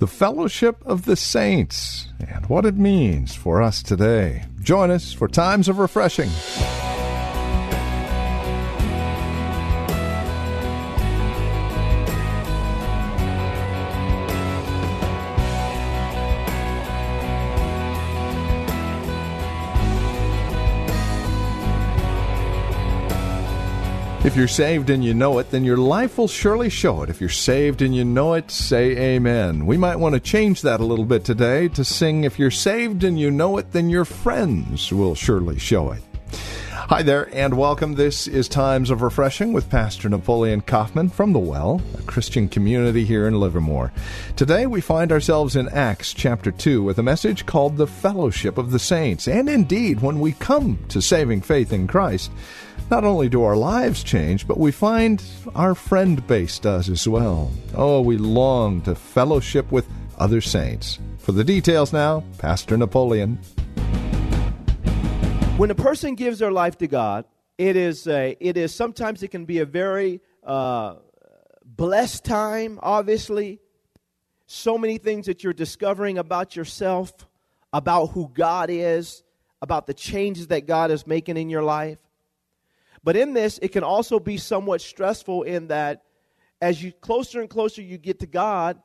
The Fellowship of the Saints, and what it means for us today. Join us for Times of Refreshing. If you're saved and you know it, then your life will surely show it. If you're saved and you know it, say amen. We might want to change that a little bit today to sing, if you're saved and you know it, then your friends will surely show it. Hi there and welcome. This is Times of Refreshing with Pastor Napoleon Kaufman from The Well, a Christian community here in Livermore. Today we find ourselves in Acts chapter 2 with a message called The Fellowship of the Saints. And indeed, when we come to saving faith in Christ, not only do our lives change, but we find our friend base does as well. Oh, we long to fellowship with other saints. For the details now, Pastor Napoleon. When a person gives their life to God, it can be a very blessed time, obviously. So many things that you're discovering about yourself, about who God is, about the changes that God is making in your life. But in this, it can also be somewhat stressful in that as you closer and closer you get to God,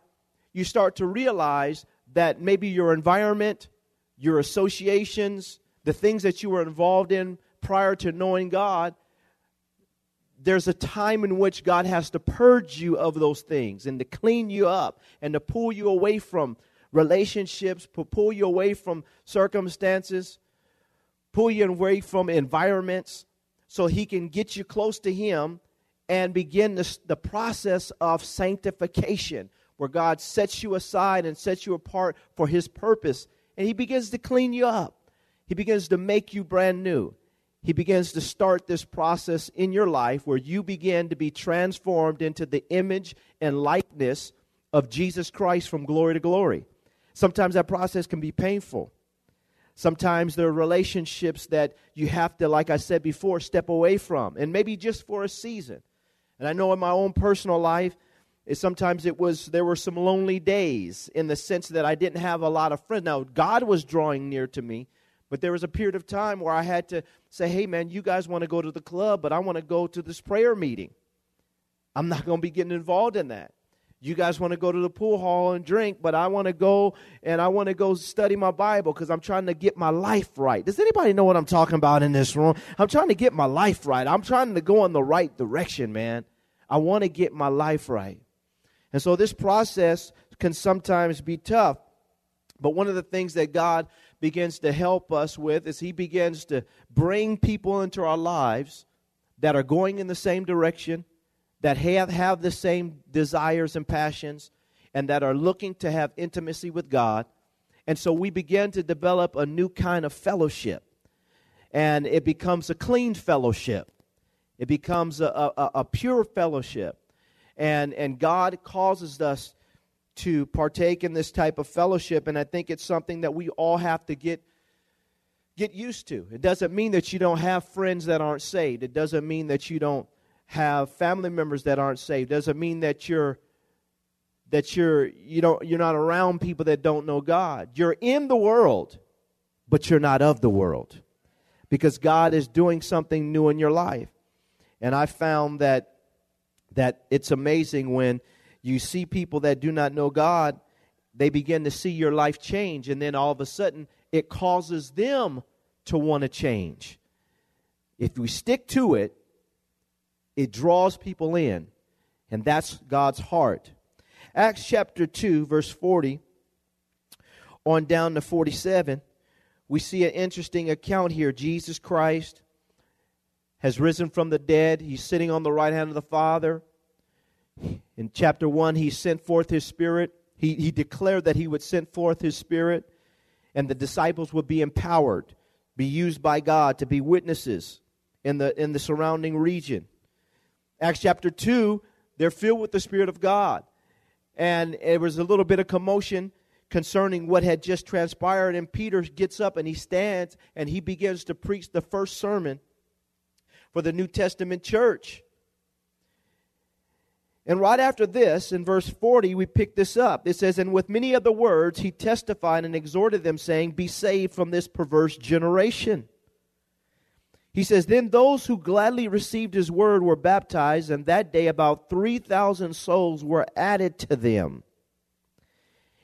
you start to realize that maybe your environment, your associations, the things that you were involved in prior to knowing God, there's a time in which God has to purge you of those things and to clean you up and to pull you away from relationships, pull you away from circumstances, pull you away from environments, so he can get you close to him and begin the process of sanctification, where God sets you aside and sets you apart for his purpose. And he begins to clean you up. He begins to make you brand new. He begins to start this process in your life where you begin to be transformed into the image and likeness of Jesus Christ from glory to glory. Sometimes that process can be painful. Sometimes there are relationships that you have to, like I said before, step away from, and maybe just for a season. And I know in my own personal life, there were some lonely days in the sense that I didn't have a lot of friends. Now, God was drawing near to me, but there was a period of time where I had to say, hey, man, you guys want to go to the club, but I want to go to this prayer meeting. I'm not going to be getting involved in that. You guys want to go to the pool hall and drink, but I want to go study my Bible because I'm trying to get my life right. Does anybody know what I'm talking about in this room? I'm trying to get my life right. I'm trying to go in the right direction, man. I want to get my life right. And so this process can sometimes be tough. But one of the things that God begins to help us with is he begins to bring people into our lives that are going in the same direction, that have the same desires and passions, and that are looking to have intimacy with God. And so we begin to develop a new kind of fellowship, and it becomes a clean fellowship. It becomes a pure fellowship, and God causes us to partake in this type of fellowship, and I think it's something that we all have to get used to. It doesn't mean that you don't have friends that aren't saved. It doesn't mean that you don't have family members that aren't saved. Doesn't mean that you're not around people that don't know God. You're in the world, but you're not of the world, because God is doing something new in your life. And I found that it's amazing when you see people that do not know God, they begin to see your life change, and then all of a sudden it causes them to want to change. If we stick to it, it draws people in, and that's God's heart. Acts chapter 2, verse 40, on down to 47, we see an interesting account here. Jesus Christ has risen from the dead. He's sitting on the right hand of the Father. In chapter 1, he sent forth his Spirit. He declared that he would send forth his Spirit, and the disciples would be empowered, be used by God to be witnesses in the surrounding region. Acts chapter 2, they're filled with the Spirit of God. And there was a little bit of commotion concerning what had just transpired. And Peter gets up and he stands and he begins to preach the first sermon for the New Testament church. And right after this, in verse 40, we pick this up. It says, "And with many other words, he testified and exhorted them, saying, be saved from this perverse generation." He says, "Then those who gladly received his word were baptized, and that day about 3,000 souls were added to them.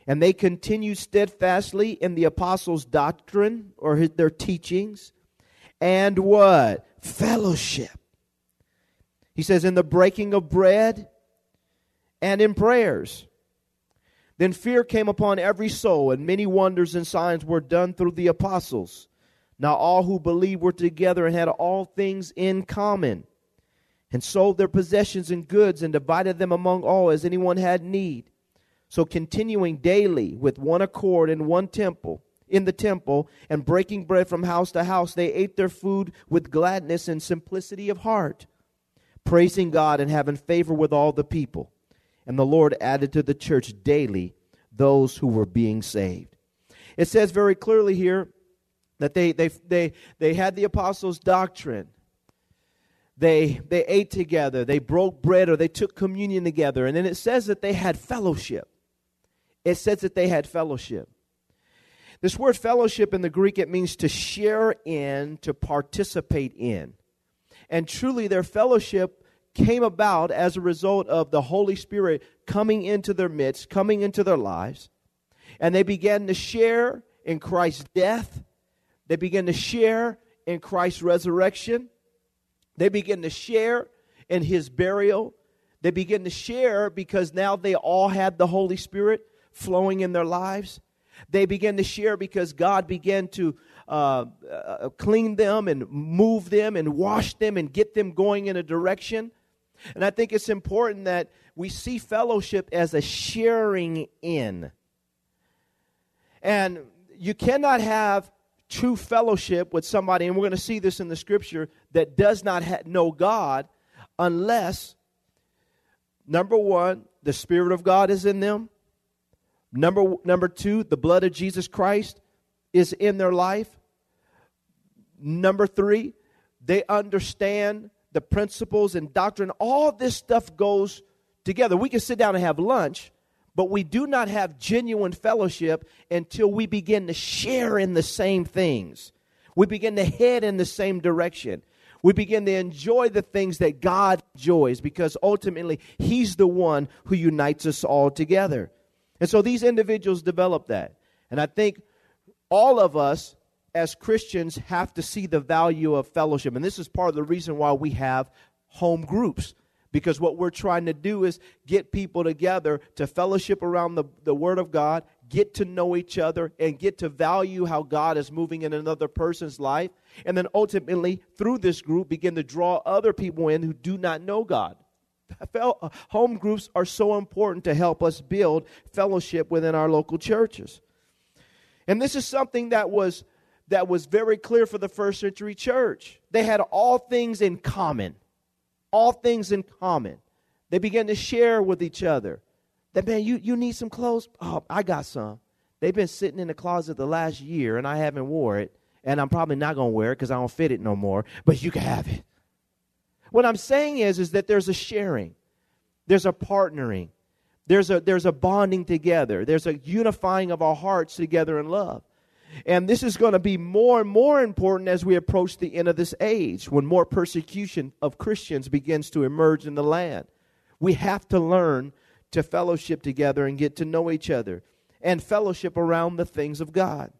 And they continued steadfastly in the apostles' doctrine," or their teachings, "and" what? "Fellowship." He says, "in the breaking of bread and in prayers. Then fear came upon every soul, and many wonders and signs were done through the apostles. Now all who believed were together and had all things in common, and sold their possessions and goods, and divided them among all as anyone had need. So continuing daily with one accord in the temple, and breaking bread from house to house, they ate their food with gladness and simplicity of heart, praising God and having favor with all the people. And the Lord added to the church daily those who were being saved." It says very clearly here that they had the apostles' doctrine. They ate together. They broke bread, or they took communion together. And then it says that they had fellowship. It says that they had fellowship. This word fellowship in the Greek, it means to share in, to participate in. And truly their fellowship came about as a result of the Holy Spirit coming into their midst, coming into their lives. And they began to share in Christ's death. They began to share in Christ's resurrection. They began to share in his burial. They began to share because now they all had the Holy Spirit flowing in their lives. They began to share because God began to clean them and move them and wash them and get them going in a direction. And I think it's important that we see fellowship as a sharing in. And you cannot have true fellowship with somebody, and we're going to see this in the scripture, that does not know God unless, number one, the Spirit of God is in them. Number two, the blood of Jesus Christ is in their life. Number three, they understand the principles and doctrine. All this stuff goes together. We can sit down and have lunch, but we do not have genuine fellowship until we begin to share in the same things. We begin to head in the same direction. We begin to enjoy the things that God enjoys, because ultimately he's the one who unites us all together. And so these individuals develop that. And I think all of us as Christians have to see the value of fellowship. And this is part of the reason why we have home groups, because what we're trying to do is get people together to fellowship around the Word of God, get to know each other, and get to value how God is moving in another person's life. And then ultimately, through this group, begin to draw other people in who do not know God. Home groups are so important to help us build fellowship within our local churches. And this is something that was very clear for the first century church. They had all things in common. All things in common. They began to share with each other. That, man, you need some clothes? Oh, I got some. They've been sitting in the closet the last year, and I haven't wore it. And I'm probably not going to wear it because I don't fit it no more. But you can have it. What I'm saying is that there's a sharing. There's a partnering. There's a bonding together. There's a unifying of our hearts together in love. And this is going to be more and more important as we approach the end of this age, when more persecution of Christians begins to emerge in the land. We have to learn to fellowship together and get to know each other and fellowship around the things of God.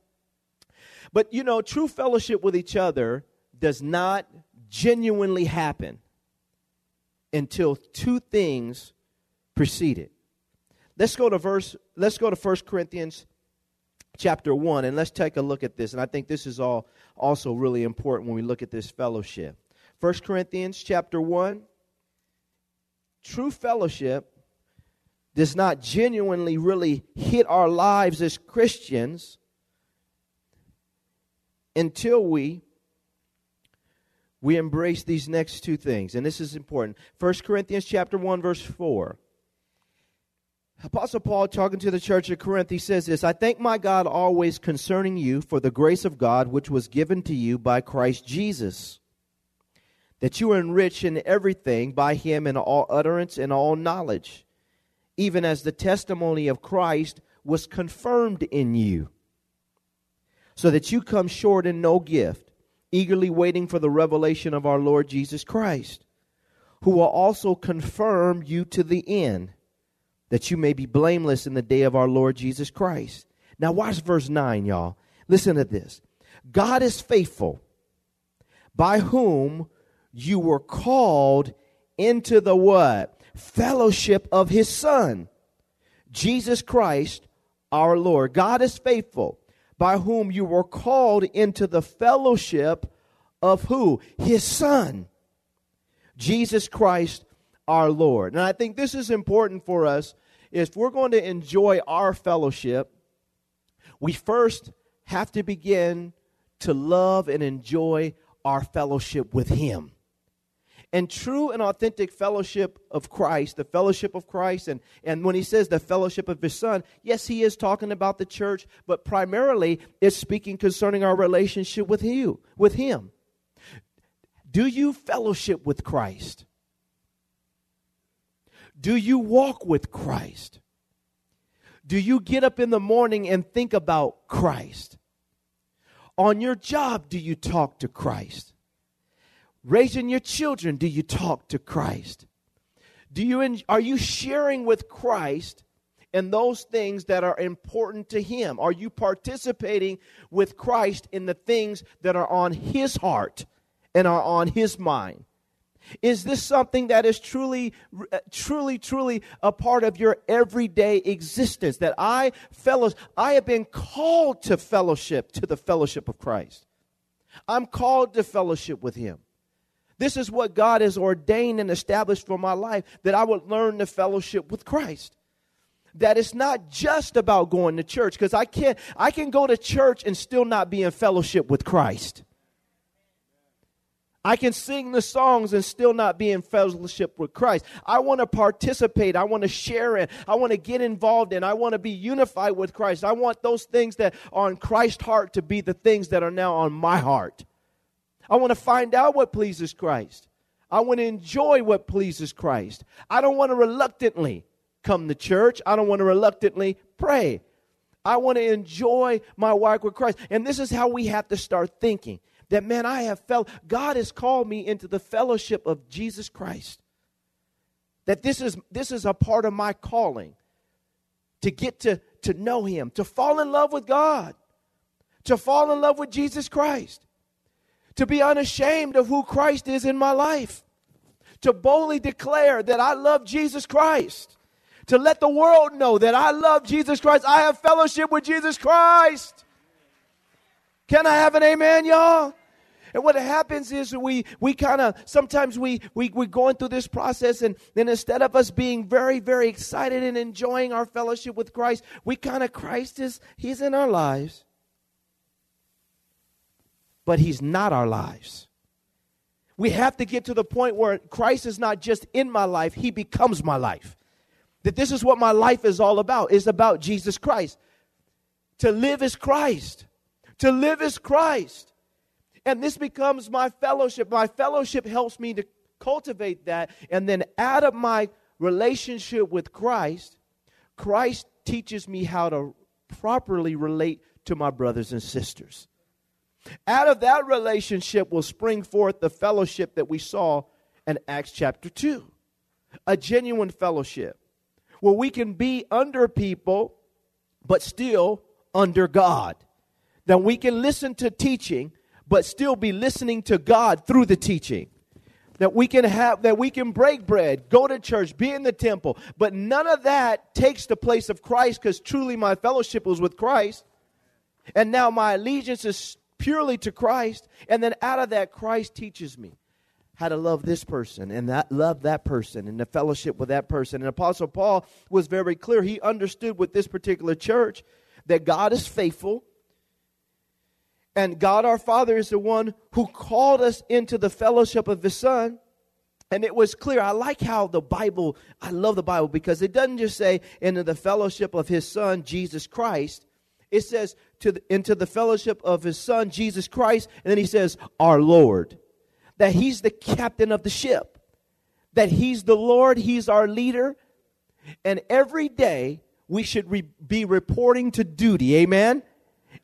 But, you know, true fellowship with each other does not genuinely happen until two things precede it. Let's go to 1 Corinthians chapter 1, and let's take a look at this. And I think this is all also really important when we look at this fellowship. 1 Corinthians chapter 1, true fellowship does not genuinely really hit our lives as Christians until we embrace these next two things. And this is important. 1 Corinthians chapter 1, verse 4. Apostle Paul, talking to the church of Corinth, he says this, "I thank my God always concerning you for the grace of God which was given to you by Christ Jesus, that you are enriched in everything by Him in all utterance and all knowledge, even as the testimony of Christ was confirmed in you, so that you come short in no gift, eagerly waiting for the revelation of our Lord Jesus Christ, who will also confirm you to the end, that you may be blameless in the day of our Lord Jesus Christ." Now watch verse 9, y'all. Listen to this. "God is faithful, by whom you were called into the" what? "Fellowship of His Son, Jesus Christ our Lord." God is faithful, by whom you were called into the fellowship of who? His Son, Jesus Christ our Lord. And I think this is important for us. If we're going to enjoy our fellowship, we first have to begin to love and enjoy our fellowship with Him. And true and authentic fellowship of Christ, the fellowship of Christ, and when he says the fellowship of His Son, yes, he is talking about the church, but primarily it's speaking concerning our relationship with you, with Him. Do you fellowship with Christ? Do you walk with Christ? Do you get up in the morning and think about Christ? On your job, do you talk to Christ? Raising your children, do you talk to Christ? Are you sharing with Christ in those things that are important to Him? Are you participating with Christ in the things that are on His heart and are on His mind? Is this something that is truly a part of your everyday existence? That I have been called to fellowship, to the fellowship of Christ. I'm called to fellowship with Him. This is what God has ordained and established for my life, that I would learn to fellowship with Christ. That it's not just about going to church, because I can go to church and still not be in fellowship with Christ. I can sing the songs and still not be in fellowship with Christ. I want to participate. I want to share it. I want to get involved in. I want to be unified with Christ. I want those things that are on Christ's heart to be the things that are now on my heart. I want to find out what pleases Christ. I want to enjoy what pleases Christ. I don't want to reluctantly come to church. I don't want to reluctantly pray. I want to enjoy my walk with Christ. And this is how we have to start thinking. That, man, God has called me into the fellowship of Jesus Christ. That this is a part of my calling, to get to know Him, to fall in love with God, to fall in love with Jesus Christ, to be unashamed of who Christ is in my life, to boldly declare that I love Jesus Christ, to let the world know that I love Jesus Christ. I have fellowship with Jesus Christ. Can I have an amen, y'all? And what happens is we're going through this process, and then instead of us being very, very excited and enjoying our fellowship with Christ, He's in our lives, but He's not our lives. We have to get to the point where Christ is not just in my life, He becomes my life. That this is what my life is all about. It's about Jesus Christ. To live is Christ. To live is Christ. And this becomes my fellowship. My fellowship helps me to cultivate that. And then out of my relationship with Christ, Christ teaches me how to properly relate to my brothers and sisters. Out of that relationship will spring forth the fellowship that we saw in Acts chapter 2. A genuine fellowship where we can be under people but still under God. That we can listen to teaching, but still be listening to God through the teaching. That we can break bread, go to church, be in the temple. But none of that takes the place of Christ, because truly my fellowship was with Christ. And now my allegiance is purely to Christ. And then out of that, Christ teaches me how to love this person and that love that person and the fellowship with that person. And Apostle Paul was very clear. He understood with this particular church that God is faithful. And God our Father is the one who called us into the fellowship of His Son. And it was clear. I like how the Bible, I love the Bible, because it doesn't just say into the fellowship of His Son, Jesus Christ. It says into the fellowship of His Son, Jesus Christ. And then he says, our Lord. That He's the captain of the ship. That He's the Lord. He's our leader. And every day we should be reporting to duty. Amen.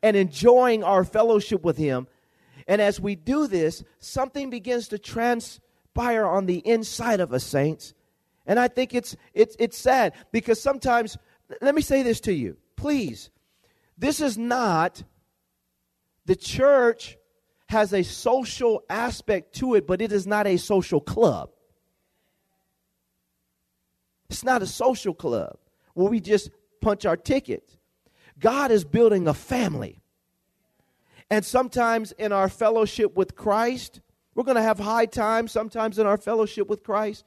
And enjoying our fellowship with Him. And as we do this, something begins to transpire on the inside of us, saints. And I think it's sad, because sometimes, let me say this to you, please. This is not, the church has a social aspect to it, but it is not a social club. It's not a social club where we just punch our ticket. God is building a family. And sometimes in our fellowship with Christ, we're going to have high times. Sometimes in our fellowship with Christ,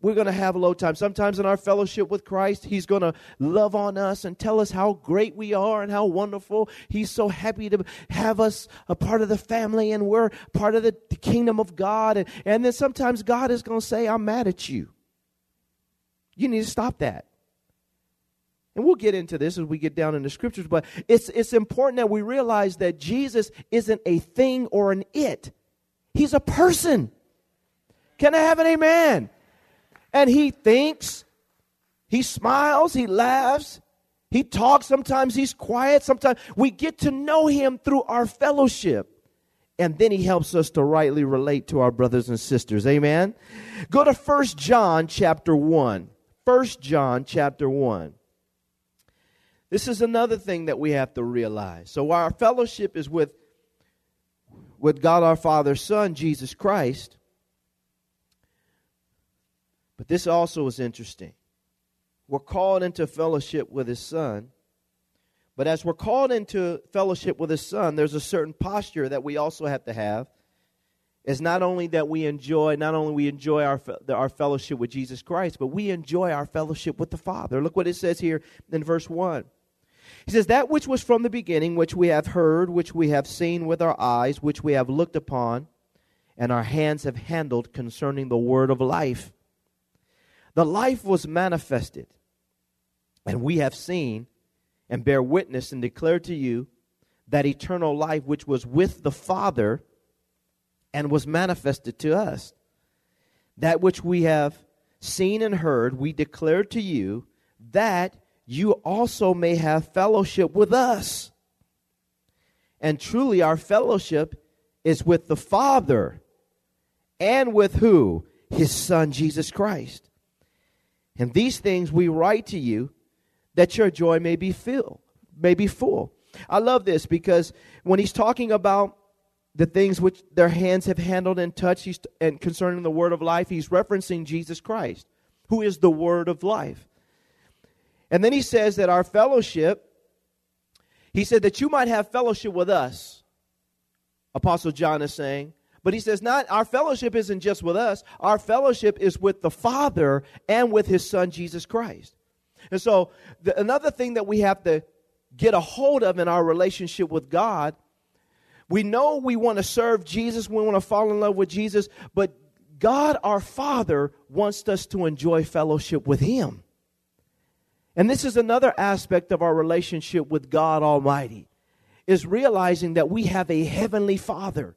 we're going to have low times. Sometimes in our fellowship with Christ, He's going to love on us and tell us how great we are and how wonderful. He's so happy to have us a part of the family, and we're part of the kingdom of God. And then sometimes God is going to say, I'm mad at you. You need to stop that. And we'll get into this as we get down in the scriptures, but it's important that we realize that Jesus isn't a thing or an it. He's a person. Can I have an amen? And He thinks, He smiles, He laughs, He talks. Sometimes He's quiet. Sometimes we get to know Him through our fellowship. And then He helps us to rightly relate to our brothers and sisters. Amen. Go to 1 John chapter 1. 1 John chapter 1. This is another thing that we have to realize. So our fellowship is with God our Father's Son, Jesus Christ. But this also is interesting. We're called into fellowship with His Son. But as we're called into fellowship with His Son, there's a certain posture that we also have to have. It's not only we enjoy our fellowship with Jesus Christ, but we enjoy our fellowship with the Father. Look what it says here in verse 1. He says, that which was from the beginning, which we have heard, which we have seen with our eyes, which we have looked upon, and our hands have handled concerning the word of life. The life was manifested, and we have seen and bear witness and declare to you that eternal life which was with the Father and was manifested to us. That which we have seen and heard, we declare to you, that you also may have fellowship with us. And truly our fellowship is with the Father and with who? His Son, Jesus Christ. And these things we write to you, that your joy may be full. I love this, because when he's talking about the things which their hands have handled and touched, and concerning the word of life, he's referencing Jesus Christ, who is the word of life. And then he says that our fellowship, he said that you might have fellowship with us, Apostle John is saying. But he says, not our fellowship isn't just with us. Our fellowship is with the Father and with His Son, Jesus Christ. And so another thing that we have to get a hold of in our relationship with God, we know we want to serve Jesus, we want to fall in love with Jesus, but God, our Father, wants us to enjoy fellowship with Him. And this is another aspect of our relationship with God Almighty, is realizing that we have a heavenly Father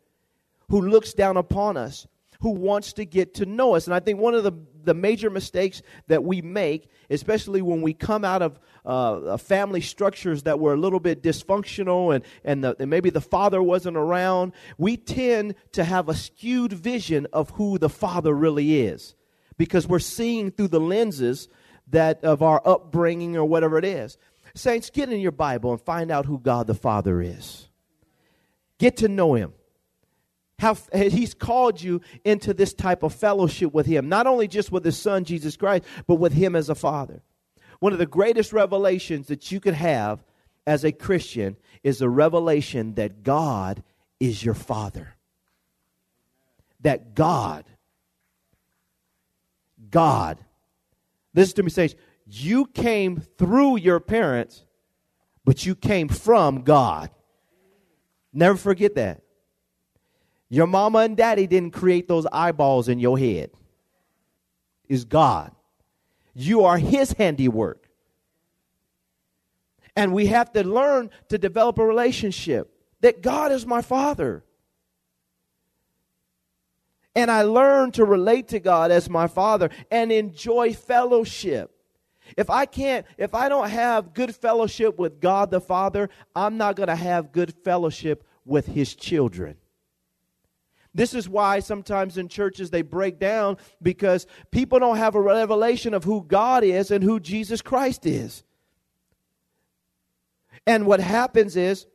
who looks down upon us, who wants to get to know us. And I think one of the major mistakes that we make, especially when we come out of family structures that were a little bit dysfunctional and maybe the father wasn't around, we tend to have a skewed vision of who the Father really is, because we're seeing through the lenses that of our upbringing or whatever it is. Saints, get in your Bible and find out who God the Father is. Get to know Him. How He's called you into this type of fellowship with Him, not only just with His Son, Jesus Christ, but with Him as a Father. One of the greatest revelations that you could have as a Christian is the revelation that God is your Father. that God, listen to me, saints, you came through your parents, but you came from God. Never forget that. Your mama and daddy didn't create those eyeballs in your head. It's God. You are his handiwork. And we have to learn to develop a relationship that God is my father. And I learned to relate to God as my father and enjoy fellowship. If I don't have good fellowship with God the Father, I'm not going to have good fellowship with his children. This is why sometimes in churches they break down, because people don't have a revelation of who God is and who Jesus Christ is. And what happens is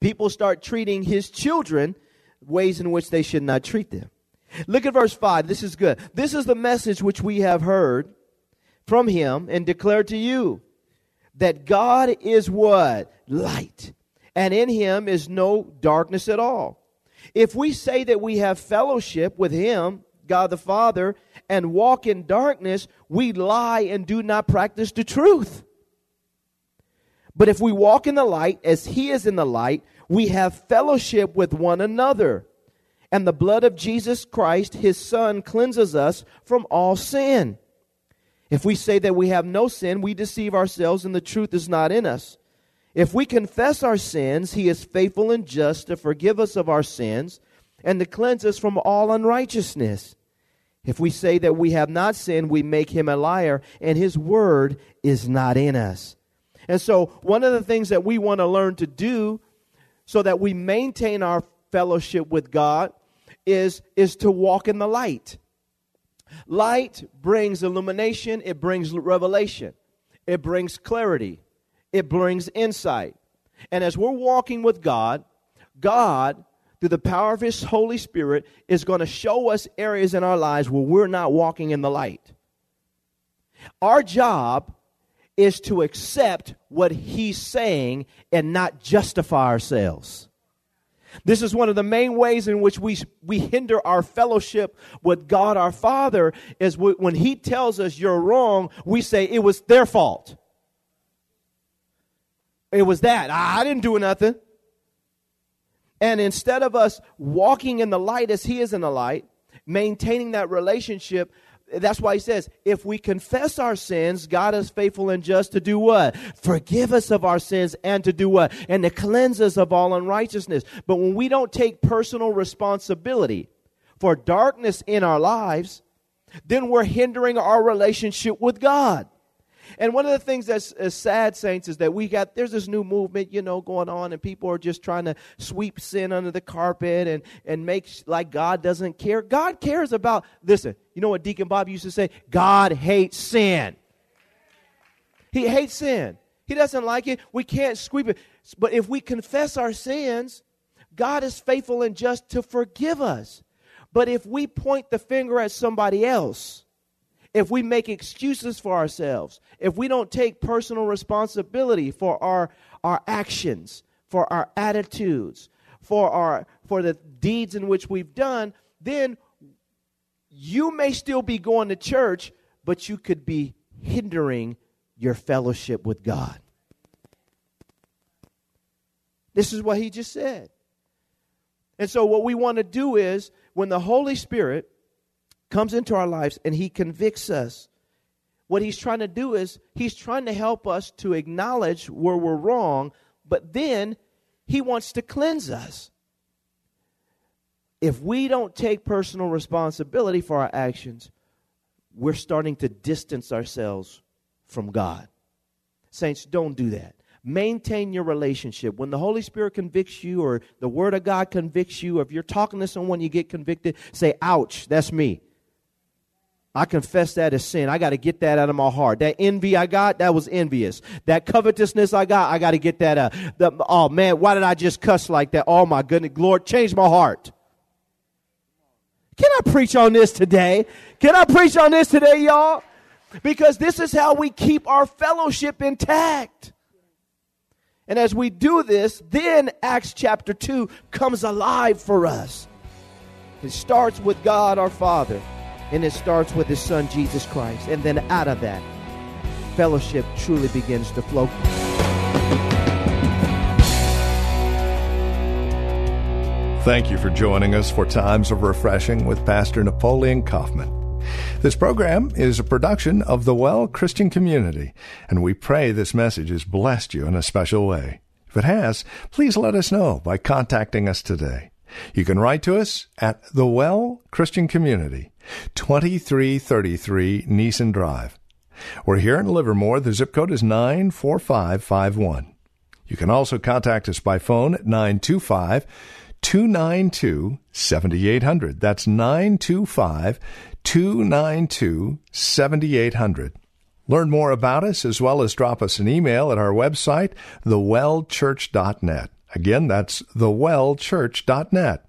people start treating his children ways in which they should not treat them. Look at verse 5. This is good. This is the message which we have heard from him and declare to you, that God is what? Light. And in him is no darkness at all. If we say that we have fellowship with him, God the Father, and walk in darkness, we lie and do not practice the truth. But if we walk in the light as he is in the light, we have fellowship with one another. And the blood of Jesus Christ, his son, cleanses us from all sin. If we say that we have no sin, we deceive ourselves and the truth is not in us. If we confess our sins, he is faithful and just to forgive us of our sins and to cleanse us from all unrighteousness. If we say that we have not sinned, we make him a liar and his word is not in us. And so one of the things that we want to learn to do so that we maintain our fellowship with God is to walk in the light. Light brings illumination, it brings revelation, it brings clarity, it brings insight. And as we're walking with God, God, through the power of his Holy Spirit, is going to show us areas in our lives where we're not walking in the light. Our job is to accept what he's saying and not justify ourselves. This is one of the main ways in which we hinder our fellowship with God our Father, is when he tells us you're wrong, we say it was their fault. It was that. I didn't do nothing. And instead of us walking in the light as he is in the light, maintaining that relationship, that's why he says, if we confess our sins, God is faithful and just to do what? Forgive us of our sins and to do what? And to cleanse us of all unrighteousness. But when we don't take personal responsibility for darkness in our lives, then we're hindering our relationship with God. And one of the things that's sad, saints, is that there's this new movement, going on, and people are just trying to sweep sin under the carpet and make like God doesn't care. God cares about, listen, you know what Deacon Bob used to say? God hates sin. He hates sin. He doesn't like it. We can't sweep it. But if we confess our sins, God is faithful and just to forgive us. But if we point the finger at somebody else, if we make excuses for ourselves, if we don't take personal responsibility for our actions, for our attitudes, for the deeds in which we've done, then you may still be going to church, but you could be hindering your fellowship with God. This is what he just said. And so what we want to do is, when the Holy Spirit comes into our lives and he convicts us, what he's trying to do is he's trying to help us to acknowledge where we're wrong, but then he wants to cleanse us. If we don't take personal responsibility for our actions, we're starting to distance ourselves from God. Saints, don't do that. Maintain your relationship. When the Holy Spirit convicts you or the Word of God convicts you, if you're talking to someone, you get convicted, say, ouch, that's me. I confess that as sin. I got to get that out of my heart. That envy I got, that was envious. That covetousness I got to get that out. Oh, man, why did I just cuss like that? Oh, my goodness, Lord, change my heart. Can I preach on this today? Can I preach on this today, y'all? Because this is how we keep our fellowship intact. And as we do this, then Acts chapter 2 comes alive for us. It starts with God our Father, and it starts with His Son, Jesus Christ. And then out of that, fellowship truly begins to flow. Thank you for joining us for Times of Refreshing with Pastor Napoleon Kaufman. This program is a production of the Well Christian Community, and we pray this message has blessed you in a special way. If it has, please let us know by contacting us today. You can write to us at The Well Christian Community, 2333 Neeson Drive. We're here in Livermore. The zip code is 94551. You can also contact us by phone at 925-292-7800. That's 925-292-7800. Learn more about us as well as drop us an email at our website, thewellchurch.net. Again, that's thewellchurch.net.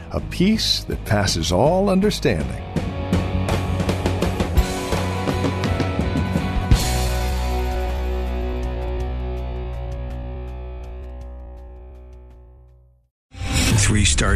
a peace that passes all understanding. Three-star